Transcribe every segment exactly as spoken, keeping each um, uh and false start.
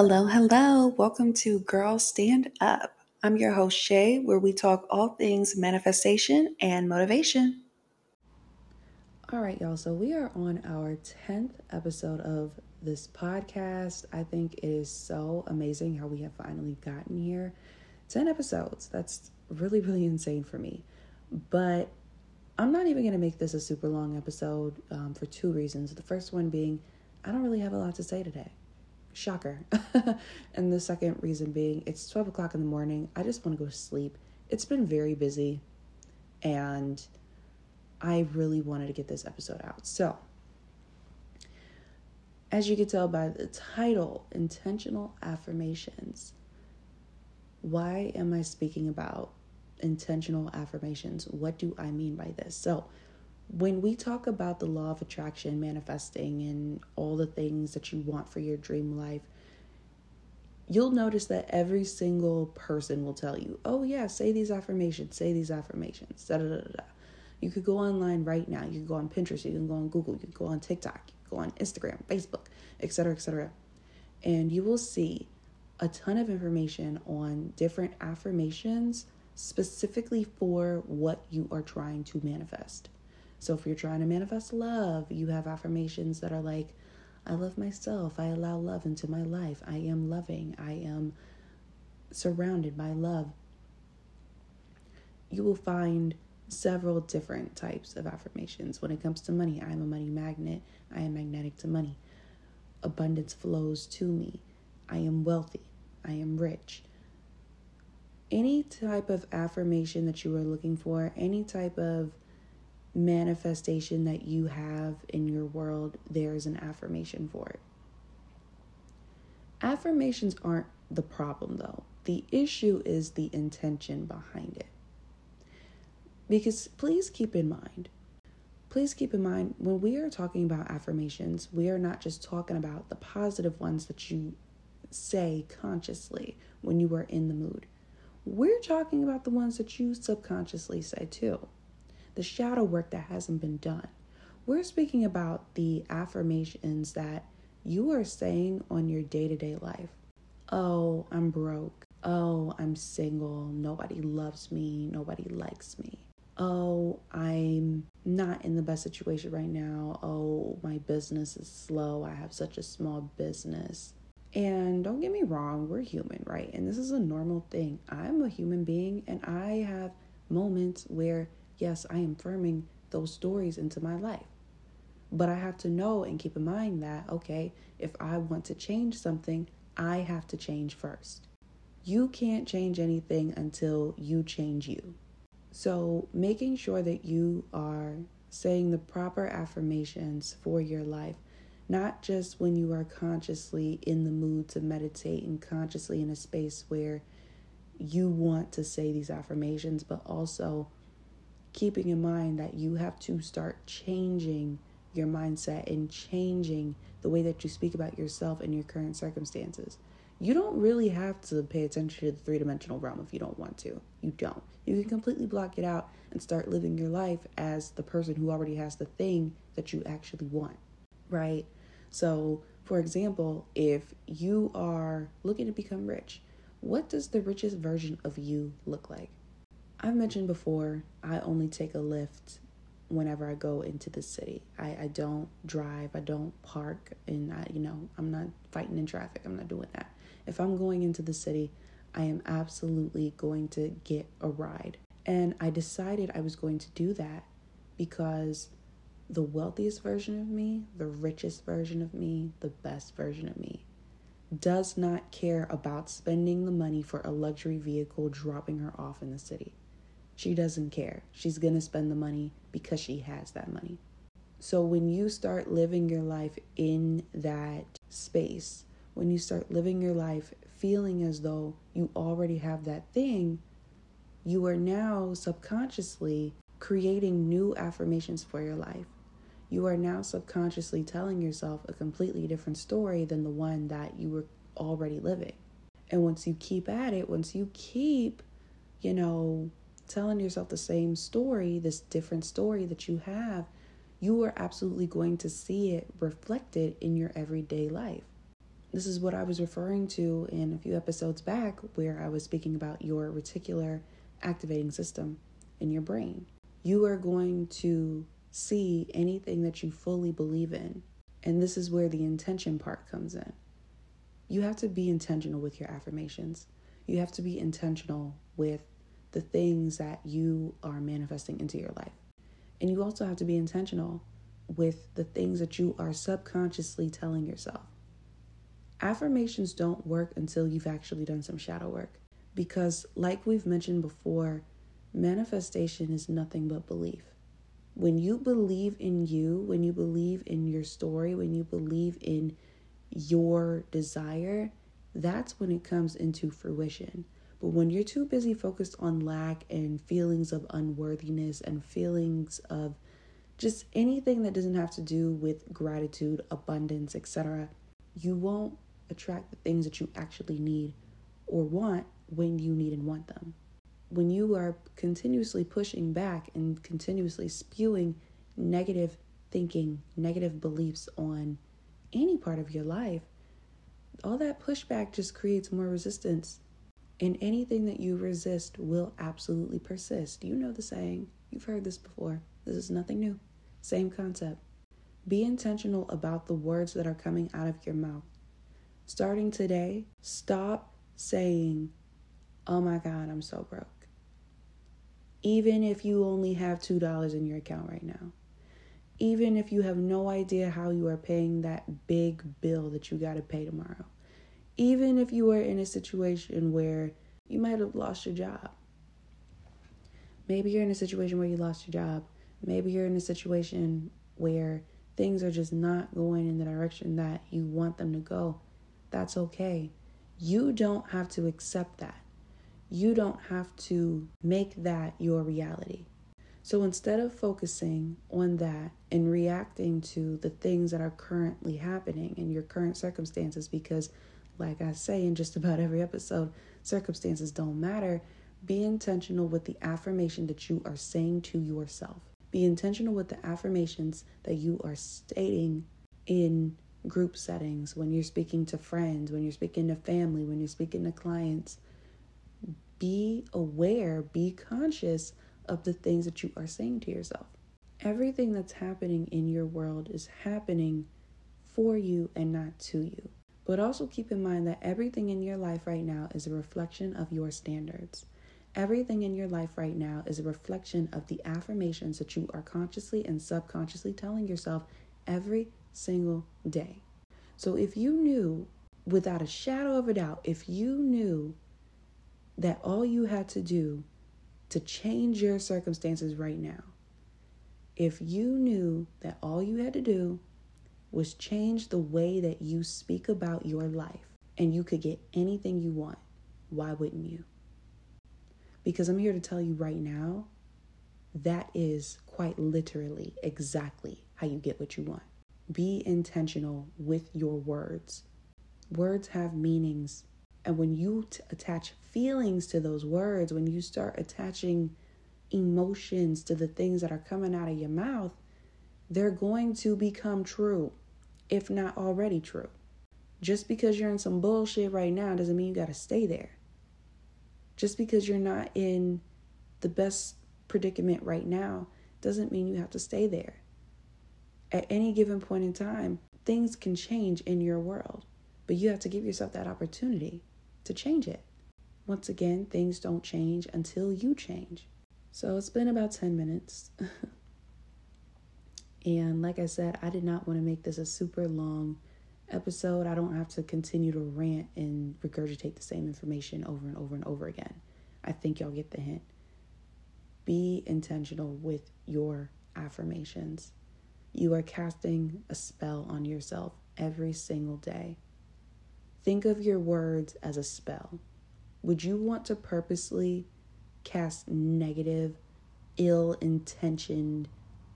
Hello, hello. Welcome to Girl Stand Up. I'm your host, Shay, where we talk all things manifestation and motivation. All right, y'all. So we are on our tenth episode of this podcast. I think it is so amazing how we have finally gotten here. ten episodes. That's really, really insane for me. But I'm not even going to make this a super long episode um, for two reasons. The first one being, I don't really have a lot to say today. Shocker. And the second reason being, it's twelve o'clock in the morning. I just want to go to sleep. It's been very busy and I really wanted to get this episode out. So as you can tell by the title, Intentional Affirmations, why am I speaking about intentional affirmations? What do I mean by this? So when we talk about the law of attraction, manifesting, and all the things that you want for your dream life, you'll notice that every single person will tell you, oh yeah, say these affirmations, say these affirmations, da da da da. You could go online right now. You can go on Pinterest. You can go on Google. You can go on TikTok. You can go on Instagram, Facebook, et cetera, et cetera. And you will see a ton of information on different affirmations specifically for what you are trying to manifest. So if you're trying to manifest love, you have affirmations that are like, I love myself. I allow love into my life. I am loving. I am surrounded by love. You will find several different types of affirmations. When it comes to money, I am a money magnet. I am magnetic to money. Abundance flows to me. I am wealthy. I am rich. Any type of affirmation that you are looking for, any type of manifestation that you have in your world, there is an affirmation for it. Affirmations aren't the problem, though. The issue is the intention behind it. Because please keep in mind, please keep in mind, when we are talking about affirmations, we are not just talking about the positive ones that you say consciously when you are in the mood. We're talking about the ones that you subconsciously say too. The shadow work that hasn't been done. We're speaking about the affirmations that you are saying on your day-to-day life. Oh, I'm broke. Oh, I'm single. Nobody loves me. Nobody likes me. Oh, I'm not in the best situation right now. Oh, my business is slow. I have such a small business. And don't get me wrong, we're human, right? And this is a normal thing. I'm a human being and I have moments where yes, I am affirming those stories into my life. But I have to know and keep in mind that, okay, if I want to change something, I have to change first. You can't change anything until you change you. So making sure that you are saying the proper affirmations for your life, not just when you are consciously in the mood to meditate and consciously in a space where you want to say these affirmations, but also keeping in mind that you have to start changing your mindset and changing the way that you speak about yourself and your current circumstances. You don't really have to pay attention to the three-dimensional realm if you don't want to. You don't. You can completely block it out and start living your life as the person who already has the thing that you actually want, right? So, for example, if you are looking to become rich, what does the richest version of you look like? I've mentioned before, I only take a Lyft whenever I go into the city. I, I don't drive, I don't park, and I, you know, I'm not fighting in traffic. I'm not doing that. If I'm going into the city, I am absolutely going to get a ride. And I decided I was going to do that because the wealthiest version of me, the richest version of me, the best version of me does not care about spending the money for a luxury vehicle dropping her off in the city. She doesn't care. She's going to spend the money because she has that money. So when you start living your life in that space, when you start living your life feeling as though you already have that thing, you are now subconsciously creating new affirmations for your life. You are now subconsciously telling yourself a completely different story than the one that you were already living. And once you keep at it, once you keep, you know, telling yourself the same story, this different story that you have, you are absolutely going to see it reflected in your everyday life. this is what I was referring to in a few episodes back where I was speaking about your reticular activating system in your brain. You are going to see anything that you fully believe in. And this is where the intention part comes in. You have to be intentional with your affirmations. You have to be intentional with the things that you are manifesting into your life. And you also have to be intentional with the things that you are subconsciously telling yourself. Affirmations don't work until you've actually done some shadow work. Because like we've mentioned before, manifestation is nothing but belief. When you believe in you, when you believe in your story, when you believe in your desire, that's when it comes into fruition. But when you're too busy focused on lack and feelings of unworthiness and feelings of just anything that doesn't have to do with gratitude, abundance, et cetera, you won't attract the things that you actually need or want when you need and want them. When you are continuously pushing back and continuously spewing negative thinking, negative beliefs on any part of your life, all that pushback just creates more resistance. And anything that you resist will absolutely persist. You know the saying. You've heard this before. This is nothing new. Same concept. Be intentional about the words that are coming out of your mouth. Starting today, stop saying, "Oh my God, I'm so broke." Even if you only have two dollars in your account right now. Even if you have no idea how you are paying that big bill that you got to pay tomorrow. Even if you are in a situation where you might have lost your job. Maybe you're in a situation where you lost your job. Maybe you're in a situation where things are just not going in the direction that you want them to go. That's okay. You don't have to accept that. You don't have to make that your reality. So instead of focusing on that and reacting to the things that are currently happening in your current circumstances, because like I say in just about every episode, circumstances don't matter. Be intentional with the affirmation that you are saying to yourself. Be intentional with the affirmations that you are stating in group settings, when you're speaking to friends, when you're speaking to family, when you're speaking to clients. Be aware, be conscious of the things that you are saying to yourself. Everything that's happening in your world is happening for you and not to you. But also keep in mind that everything in your life right now is a reflection of your standards. Everything in your life right now is a reflection of the affirmations that you are consciously and subconsciously telling yourself every single day. So if you knew, without a shadow of a doubt, if you knew that all you had to do to change your circumstances right now, if you knew that all you had to do was change the way that you speak about your life, and you could get anything you want, why wouldn't you? Because I'm here to tell you right now, that is quite literally exactly how you get what you want. Be intentional with your words. Words have meanings. And when you t- attach feelings to those words, when you start attaching emotions to the things that are coming out of your mouth, they're going to become true, if not already true. Just because you're in some bullshit right now doesn't mean you got to stay there. Just because you're not in the best predicament right now doesn't mean you have to stay there. At any given point in time, things can change in your world, but you have to give yourself that opportunity to change it. Once again, things don't change until you change. So it's been about ten minutes. And like I said, I did not want to make this a super long episode. I don't have to continue to rant and regurgitate the same information over and over and over again. I think y'all get the hint. Be intentional with your affirmations. You are casting a spell on yourself every single day. Think of your words as a spell. Would you want to purposely cast negative, ill-intentioned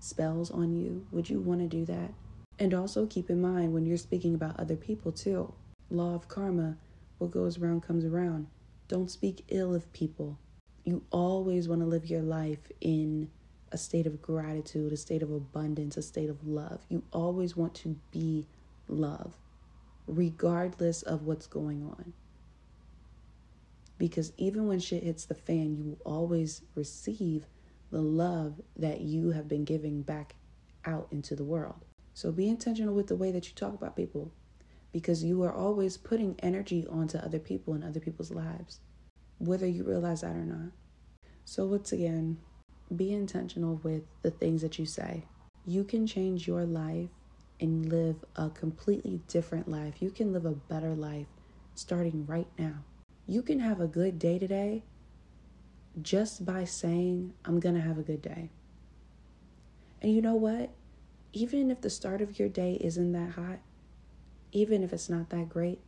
spells on you? Would you want to do that? And also keep in mind when you're speaking about other people too. Law of karma, what goes around comes around. Don't speak ill of people. You always want to live your life in a state of gratitude, a state of abundance, a state of love. You always want to be love. regardless of what's going on. Because even when shit hits the fan, you will always receive the love that you have been giving back out into the world. So be intentional with the way that you talk about people, because you are always putting energy onto other people and other people's lives, whether you realize that or not. So once again, be intentional with the things that you say. You can change your life and live a completely different life. You can live a better life starting right now. You can have a good day today just by saying, I'm going to have a good day. And you know what? Even if the start of your day isn't that hot, even if it's not that great,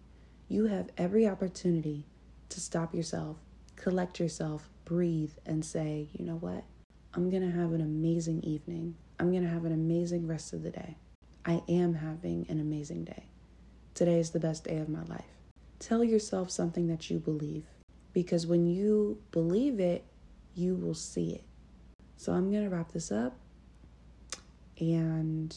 you have every opportunity to stop yourself, collect yourself, breathe, and say, you know what? I'm going to have an amazing evening. I'm going to have an amazing rest of the day. I am having an amazing day. Today is the best day of my life. Tell yourself something that you believe, because when you believe it, you will see it. So I'm going to wrap this up. And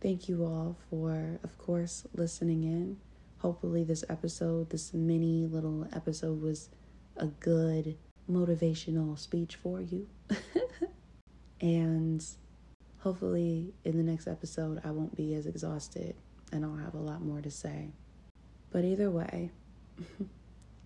thank you all for, of course, listening in. Hopefully this episode, this mini little episode, was a good motivational speech for you. And hopefully in the next episode, I won't be as exhausted and I'll have a lot more to say. But either way,